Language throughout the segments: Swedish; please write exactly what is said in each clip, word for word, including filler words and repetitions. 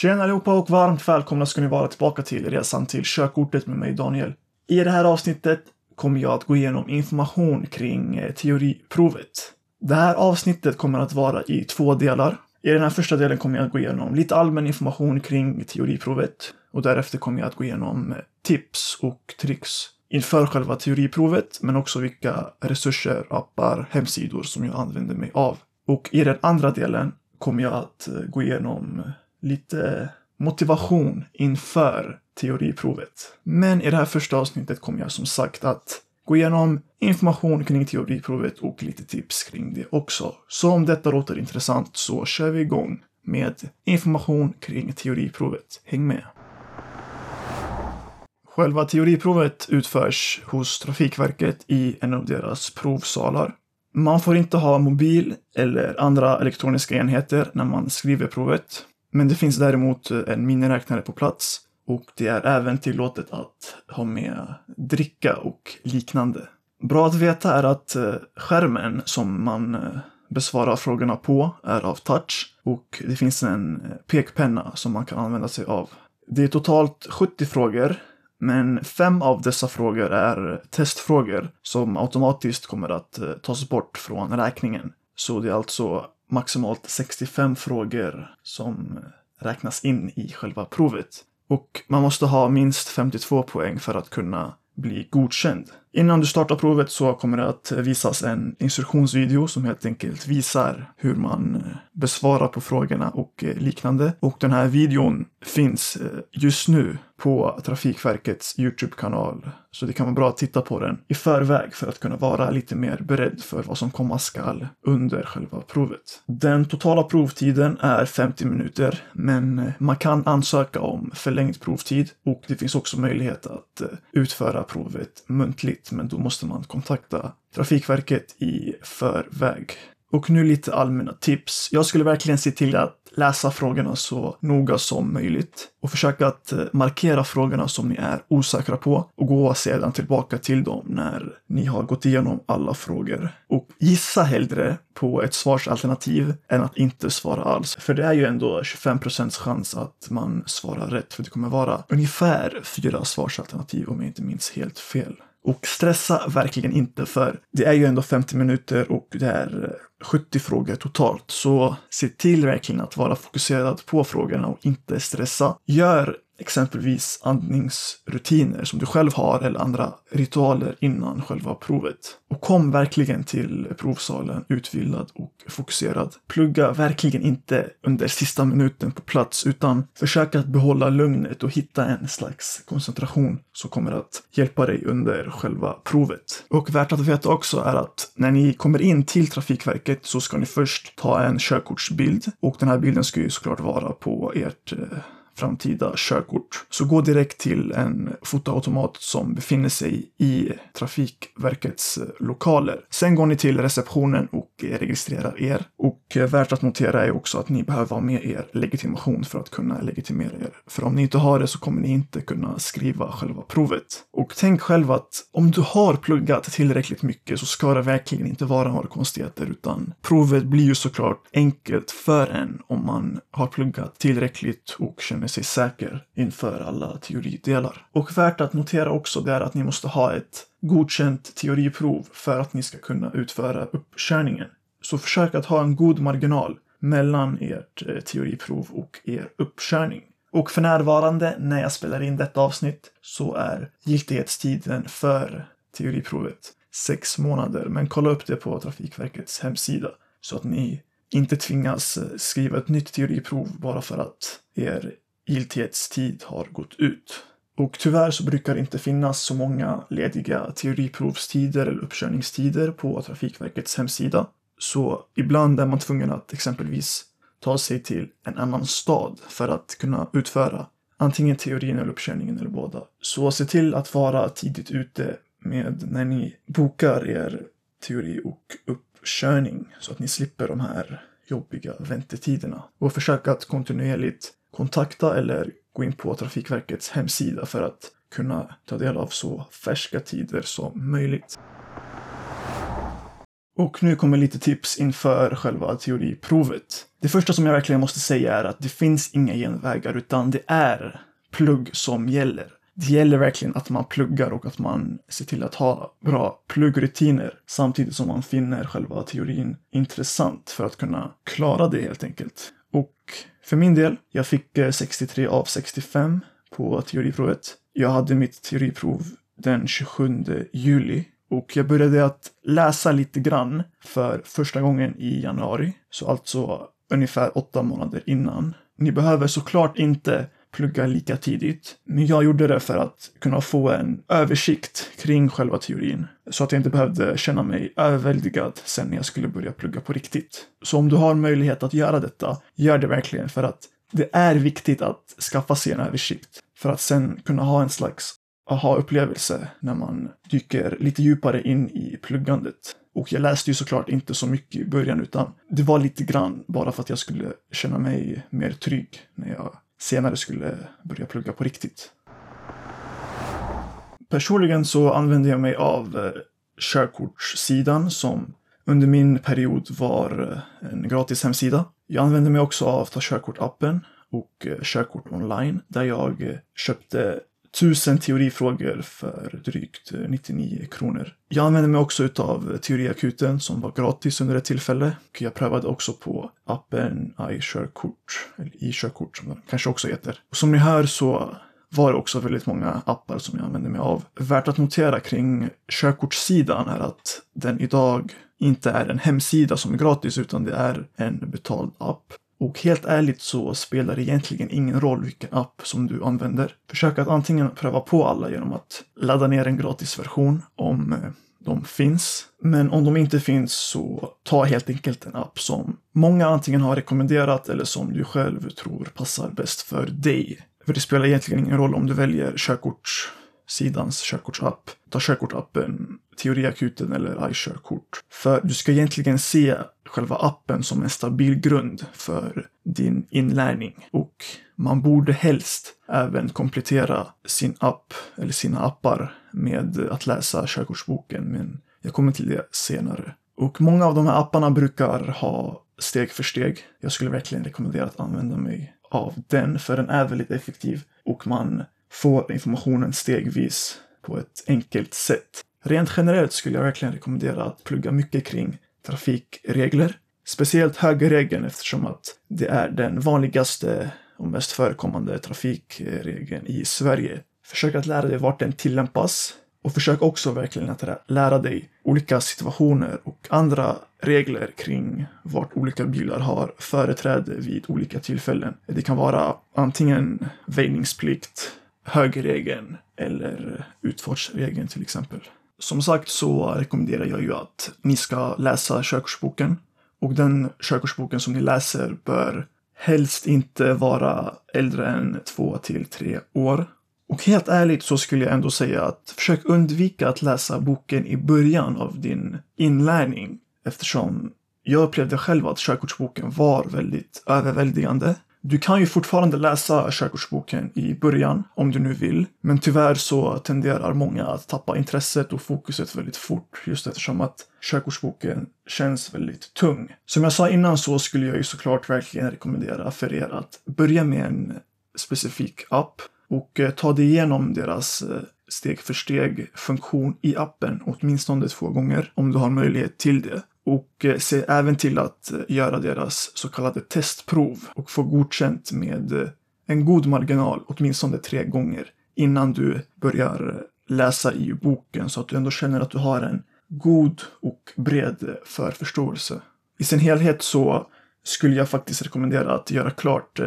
Tjena allihopa och varmt välkomna ska ni vara tillbaka till resan till körkortet med mig Daniel. I det här avsnittet kommer jag att gå igenom information kring teoriprovet. Det här avsnittet kommer att vara i två delar. I den här första delen kommer jag att gå igenom lite allmän information kring teoriprovet och därefter kommer jag att gå igenom tips och tricks inför själva teoriprovet, men också vilka resurser, appar, hemsidor som jag använder mig av. Och i den andra delen kommer jag att gå igenom lite motivation inför teoriprovet. Men i det här första avsnittet kommer jag som sagt att gå igenom information kring teoriprovet och lite tips kring det också. Så om detta låter intressant så kör vi igång med information kring teoriprovet. Häng med! Själva teoriprovet utförs hos Trafikverket i en av deras provsalar. Man får inte ha mobil eller andra elektroniska enheter när man skriver provet. Men det finns däremot en miniräknare på plats och det är även tillåtet att ha med dricka och liknande. Bra att veta är att skärmen som man besvarar frågorna på är av touch och det finns en pekpenna som man kan använda sig av. Det är totalt sjuttio frågor, men fem av dessa frågor är testfrågor som automatiskt kommer att tas bort från räkningen. Så det är alltså maximalt sextiofem frågor som räknas in i själva provet. Och man måste ha minst femtiotvå poäng för att kunna bli godkänd. Innan du startar provet så kommer det att visas en instruktionsvideo som helt enkelt visar hur man besvarar på frågorna och liknande. Och den här videon finns just nu på Trafikverkets YouTube-kanal. Så det kan vara bra att titta på den i förväg för att kunna vara lite mer beredd för vad som komma skall under själva provet. Den totala provtiden är femtio minuter, men man kan ansöka om förlängd provtid och det finns också möjlighet att utföra provet muntligt, men då måste man kontakta Trafikverket i förväg. Och nu lite allmänna tips. Jag skulle verkligen se till att läsa frågorna så noga som möjligt och försöka att markera frågorna som ni är osäkra på och gå sedan tillbaka till dem när ni har gått igenom alla frågor. Och gissa hellre på ett svarsalternativ än att inte svara alls. För det är ju ändå tjugofem procent chans att man svarar rätt, för det kommer vara ungefär fyra svarsalternativ om jag inte minns helt fel. Och stressa verkligen inte, för det är ju ändå femtio minuter och det är sjuttio frågor totalt. Så se till verkligen att vara fokuserad på frågorna och inte stressa. Gör exempelvis andningsrutiner som du själv har eller andra ritualer innan själva provet. Och kom verkligen till provsalen utvilad och fokuserad. Plugga verkligen inte under sista minuten på plats, utan försök att behålla lugnet och hitta en slags koncentration som kommer att hjälpa dig under själva provet. Och värt att veta också är att när ni kommer in till Trafikverket så ska ni först ta en körkortsbild, och den här bilden ska ju såklart vara på ert framtida körkort. Så gå direkt till en fotoautomat som befinner sig i Trafikverkets lokaler. Sen går ni till receptionen och registrerar er. Och värt att notera är också att ni behöver ha med er legitimation för att kunna legitimera er. För om ni inte har det så kommer ni inte kunna skriva själva provet. Och tänk själv att om du har pluggat tillräckligt mycket så ska det verkligen inte vara några konstigheter, utan provet blir ju såklart enkelt för en om man har pluggat tillräckligt och känner sig säker inför alla teoridelar. Och värt att notera också det är att ni måste ha ett godkänt teoriprov för att ni ska kunna utföra uppkörningen. Så försök att ha en god marginal mellan ert teoriprov och er uppkörning. Och för närvarande, när jag spelar in detta avsnitt, så är giltighetstiden för teoriprovet sex månader. Men kolla upp det på Trafikverkets hemsida så att ni inte tvingas skriva ett nytt teoriprov bara för att er giltighetstid har gått ut. Och tyvärr så brukar det inte finnas så många lediga teoriprovstider eller uppkörningstider på Trafikverkets hemsida. Så ibland är man tvungen att exempelvis ta sig till en annan stad för att kunna utföra antingen teorin eller uppkörningen eller båda. Så se till att vara tidigt ute med när ni bokar er teori och uppkörning så att ni slipper de här jobbiga väntetiderna. Och försök att kontinuerligt kontakta eller gå in på Trafikverkets hemsida för att kunna ta del av så färska tider som möjligt. Och nu kommer lite tips inför själva teoriprovet. Det första som jag verkligen måste säga är att det finns inga genvägar, utan det är plugg som gäller. Det gäller verkligen att man pluggar och att man ser till att ha bra pluggrutiner samtidigt som man finner själva teorin intressant för att kunna klara det helt enkelt. Och för min del, jag fick sextiotre av sextiofem på teoriprovet. Jag hade mitt teoriprov den tjugosjunde juli. Och jag började att läsa lite grann för första gången i januari. Så alltså ungefär åtta månader innan. Ni behöver såklart inte plugga lika tidigt. Men jag gjorde det för att kunna få en översikt kring själva teorin. Så att jag inte behövde känna mig överväldigad sen när jag skulle börja plugga på riktigt. Så om du har möjlighet att göra detta, gör det verkligen, för att det är viktigt att skaffa sig en översikt. För att sen kunna ha en slags aha-upplevelse när man dyker lite djupare in i pluggandet. Och jag läste ju såklart inte så mycket i början, utan det var lite grann bara för att jag skulle känna mig mer trygg när jag senare skulle börja plugga på riktigt. Personligen så använde jag mig av körkortssidan som under min period var en gratis hemsida. Jag använde mig också av Ta Körkort-appen och körkort online där jag köpte tusen teorifrågor för drygt nittionio kronor. Jag använde mig också av teoriakuten som var gratis under ett tillfälle. Och jag prövade också på appen i-körkort, eller i-körkort som den kanske också heter. Och som ni hör så var det också väldigt många appar som jag använde mig av. Värt att notera kring körkortssidan är att den idag inte är en hemsida som är gratis, utan det är en betald app. Och helt ärligt så spelar det egentligen ingen roll vilken app som du använder. Försök att antingen pröva på alla genom att ladda ner en gratisversion om de finns. Men om de inte finns så ta helt enkelt en app som många antingen har rekommenderat eller som du själv tror passar bäst för dig. För det spelar egentligen ingen roll om du väljer körkortssidans körkortsapp, Ta Körkortappen, teoriakuten eller i-körkort. För du ska egentligen se själva appen som en stabil grund för din inlärning. Och man borde helst även komplettera sin app eller sina appar med att läsa körkortsboken. Men jag kommer till det senare. Och många av de här apparna brukar ha steg för steg. Jag skulle verkligen rekommendera att använda mig av den, för den är väldigt effektiv. Och man får informationen stegvis på ett enkelt sätt. Rent generellt skulle jag verkligen rekommendera att plugga mycket kring trafikregler. Speciellt högerregeln, eftersom att det är den vanligaste och mest förekommande trafikregeln i Sverige. Försök att lära dig vart den tillämpas. Och försök också verkligen att lära dig olika situationer och andra regler kring vart olika bilar har företräde vid olika tillfällen. Det kan vara antingen väjningsplikt, högerregeln eller utfartsregeln till exempel. Som sagt så rekommenderar jag ju att ni ska läsa körkortsboken. Och den körkortsboken som ni läser bör helst inte vara äldre än två till tre år. Och helt ärligt så skulle jag ändå säga att försök undvika att läsa boken i början av din inlärning. Eftersom jag upplevde själv att körkortsboken var väldigt överväldigande. Du kan ju fortfarande läsa körkortsboken i början om du nu vill. Men tyvärr så tenderar många att tappa intresset och fokuset väldigt fort. Just eftersom att körkortsboken känns väldigt tung. Som jag sa innan så skulle jag ju såklart verkligen rekommendera för er att börja med en specifik app. Och ta dig igenom deras steg för steg funktion i appen åtminstone två gånger om du har möjlighet till det. Och se även till att göra deras så kallade testprov och få godkänt med en god marginal åtminstone tre gånger innan du börjar läsa i boken, så att du ändå känner att du har en god och bred förförståelse. I sin helhet så skulle jag faktiskt rekommendera att göra klart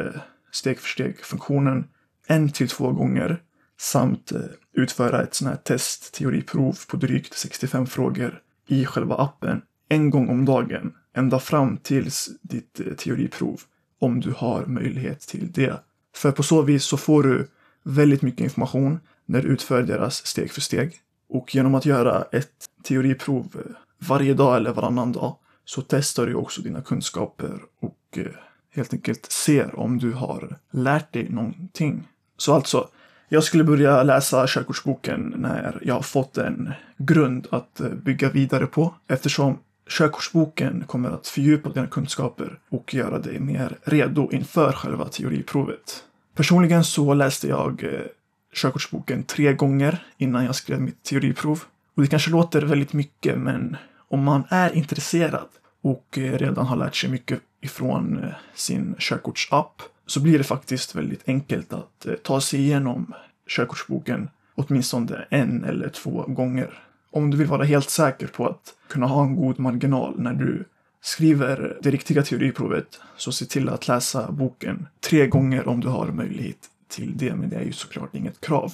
steg för steg funktionen en till två gånger samt utföra ett sån här testteoriprov på drygt sextiofem frågor i själva appen en gång om dagen ända fram tills ditt teoriprov om du har möjlighet till det. För på så vis så får du väldigt mycket information när du utför deras steg för steg. Och genom att göra ett teoriprov varje dag eller varannan dag så testar du också dina kunskaper och helt enkelt ser om du har lärt dig någonting. Så alltså, jag skulle börja läsa körkortsboken när jag har fått en grund att bygga vidare på. Eftersom Körkortsboken kommer att fördjupa dina kunskaper och göra dig mer redo inför själva teoriprovet. Personligen så läste jag körkortsboken tre gånger innan jag skrev mitt teoriprov. Och det kanske låter väldigt mycket, men om man är intresserad och redan har lärt sig mycket ifrån sin körkortsapp så blir det faktiskt väldigt enkelt att ta sig igenom körkortsboken åtminstone en eller två gånger. Om du vill vara helt säker på att kunna ha en god marginal när du skriver det riktiga teoriprovet, så se till att läsa boken tre gånger om du har möjlighet till det, men det är ju såklart inget krav.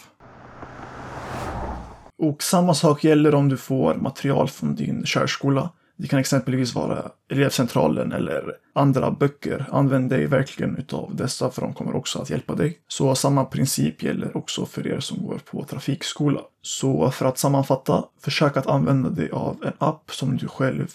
Och samma sak gäller om du får material från din körskola. Det kan exempelvis vara elevcentralen eller andra böcker. Använd dig verkligen utav dessa, för de kommer också att hjälpa dig. Så samma princip gäller också för er som går på trafikskola. Så för att sammanfatta, försök att använda dig av en app som du själv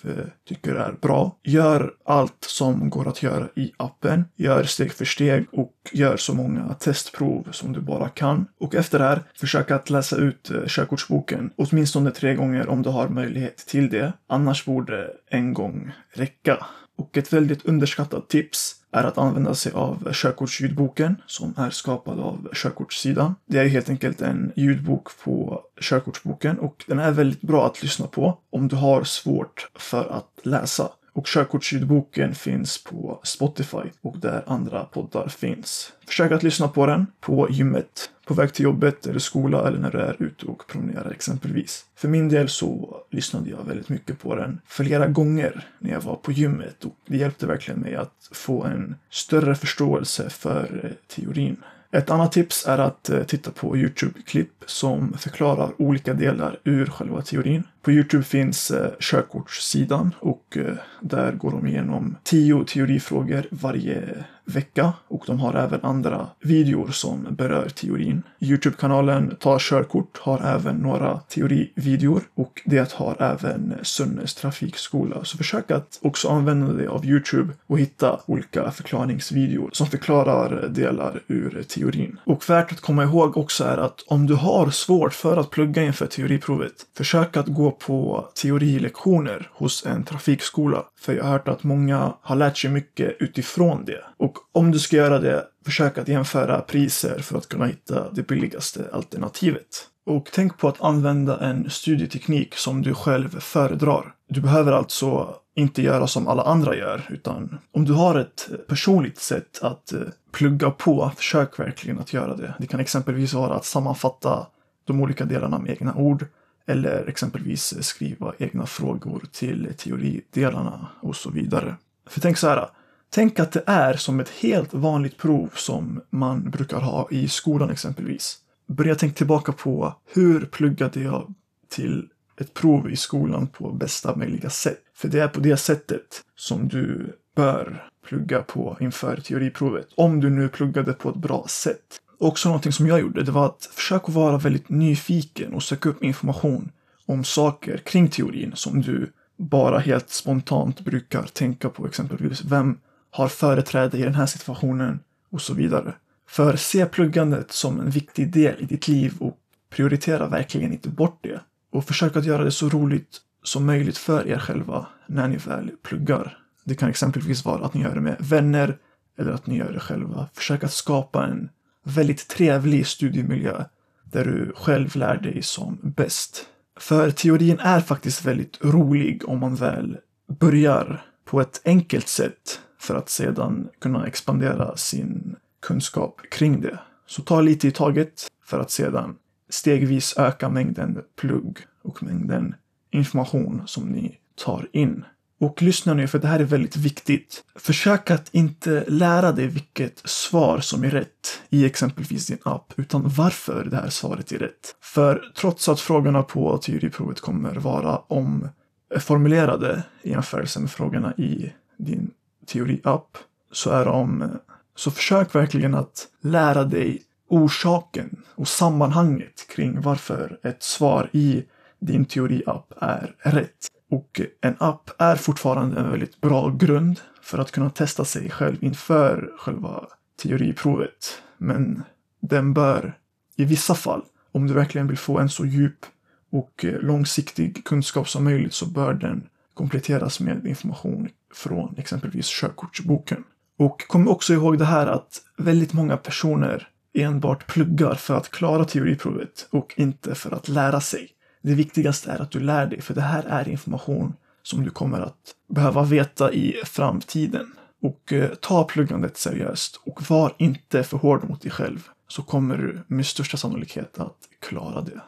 tycker är bra. Gör allt som går att göra i appen. Gör steg för steg och gör så många testprov som du bara kan. Och efter det här, försök att läsa ut körkortsboken åtminstone tre gånger om du har möjlighet till det. Annars borde en gång räcka. Och ett väldigt underskattat tips är att använda sig av körkortsljudboken som är skapad av körkortssidan. Det är ju helt enkelt en ljudbok på körkortsboken, och den är väldigt bra att lyssna på om du har svårt för att läsa. Och körkortsljudboken finns på Spotify och där andra poddar finns. Försök att lyssna på den på gymmet, på väg till jobbet eller skola, eller när du är ute och promenerar exempelvis. För min del så lyssnade jag väldigt mycket på den flera gånger när jag var på gymmet, och det hjälpte verkligen mig att få en större förståelse för teorin. Ett annat tips är att titta på YouTube-klipp som förklarar olika delar ur själva teorin. På YouTube finns körkortssidan, och där går de igenom tio teorifrågor varje vecka, och de har även andra videor som berör teorin. YouTube-kanalen Ta Körkort har även några teorivideor, och det har även Sunnes trafikskola. Så försök att också använda dig av YouTube och hitta olika förklaringsvideor som förklarar delar ur teorin. Och värt att komma ihåg också är att om du har svårt för att plugga inför teoriprovet, försök att gå på teorilektioner hos en trafikskola, för jag har hört att många har lärt sig mycket utifrån det. Och om du ska göra det, försök att jämföra priser för att kunna hitta det billigaste alternativet. Och tänk på att använda en studieteknik som du själv föredrar. Du behöver alltså inte göra som alla andra gör, utan om du har ett personligt sätt att plugga på, försök verkligen att göra det. Det kan exempelvis vara att sammanfatta de olika delarna med egna ord, eller exempelvis skriva egna frågor till teoridelarna och så vidare. För tänk så här, tänk att det är som ett helt vanligt prov som man brukar ha i skolan exempelvis. Börja tänka tillbaka på hur pluggade jag till ett prov i skolan på bästa möjliga sätt. För det är på det sättet som du bör plugga på inför teoriprovet, om du nu pluggade på ett bra sätt. Också någonting som jag gjorde, det var att försöka vara väldigt nyfiken och söka upp information om saker kring teorin som du bara helt spontant brukar tänka på, exempelvis vem har företräde i den här situationen och så vidare. För se pluggandet som en viktig del i ditt liv och prioritera verkligen inte bort det. Och försök att göra det så roligt som möjligt för er själva när ni väl pluggar. Det kan exempelvis vara att ni gör det med vänner eller att ni gör det själva. Försök att skapa en väldigt trevlig studiemiljö där du själv lär dig som bäst. För teorin är faktiskt väldigt rolig om man väl börjar på ett enkelt sätt för att sedan kunna expandera sin kunskap kring det. Så ta lite i taget för att sedan stegvis öka mängden plugg och mängden information som ni tar in. Och lyssna nu, för det här är väldigt viktigt. Försök att inte lära dig vilket svar som är rätt i exempelvis din app, utan varför det här svaret är rätt. För trots att frågorna på teoriprovet kommer vara omformulerade i jämförelse med frågorna i din teoriapp, så är de... Så försök verkligen att lära dig orsaken och sammanhanget kring varför ett svar i din teoriapp är rätt. Och en app är fortfarande en väldigt bra grund för att kunna testa sig själv inför själva teoriprovet. Men den bör i vissa fall, om du verkligen vill få en så djup och långsiktig kunskap som möjligt, så bör den kompletteras med information från exempelvis körkortsboken. Och kom också ihåg det här att väldigt många personer enbart pluggar för att klara teoriprovet och inte för att lära sig. Det viktigaste är att du lär dig, för det här är information som du kommer att behöva veta i framtiden. Och eh, ta pluggandet seriöst och var inte för hård mot dig själv, så kommer du med största sannolikhet att klara det.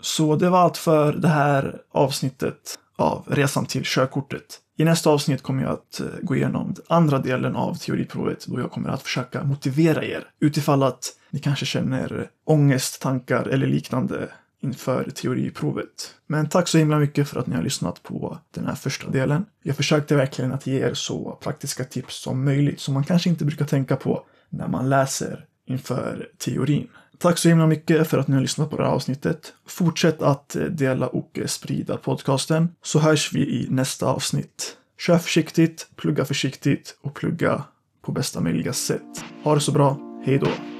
Så det var allt för det här avsnittet av Resan till körkortet. I nästa avsnitt kommer jag att gå igenom andra delen av teoriprovet, då jag kommer att försöka motivera er utifall att ni kanske känner ångest, tankar eller liknande inför teoriprovet. Men tack så himla mycket för att ni har lyssnat på den här första delen. Jag försökte verkligen att ge er så praktiska tips som möjligt som man kanske inte brukar tänka på när man läser inför teorin. Tack så himla mycket för att ni har lyssnat på det här avsnittet. Fortsätt att dela och sprida podcasten, så hörs vi i nästa avsnitt. Kör försiktigt, plugga försiktigt och plugga på bästa möjliga sätt. Ha det så bra, hej då!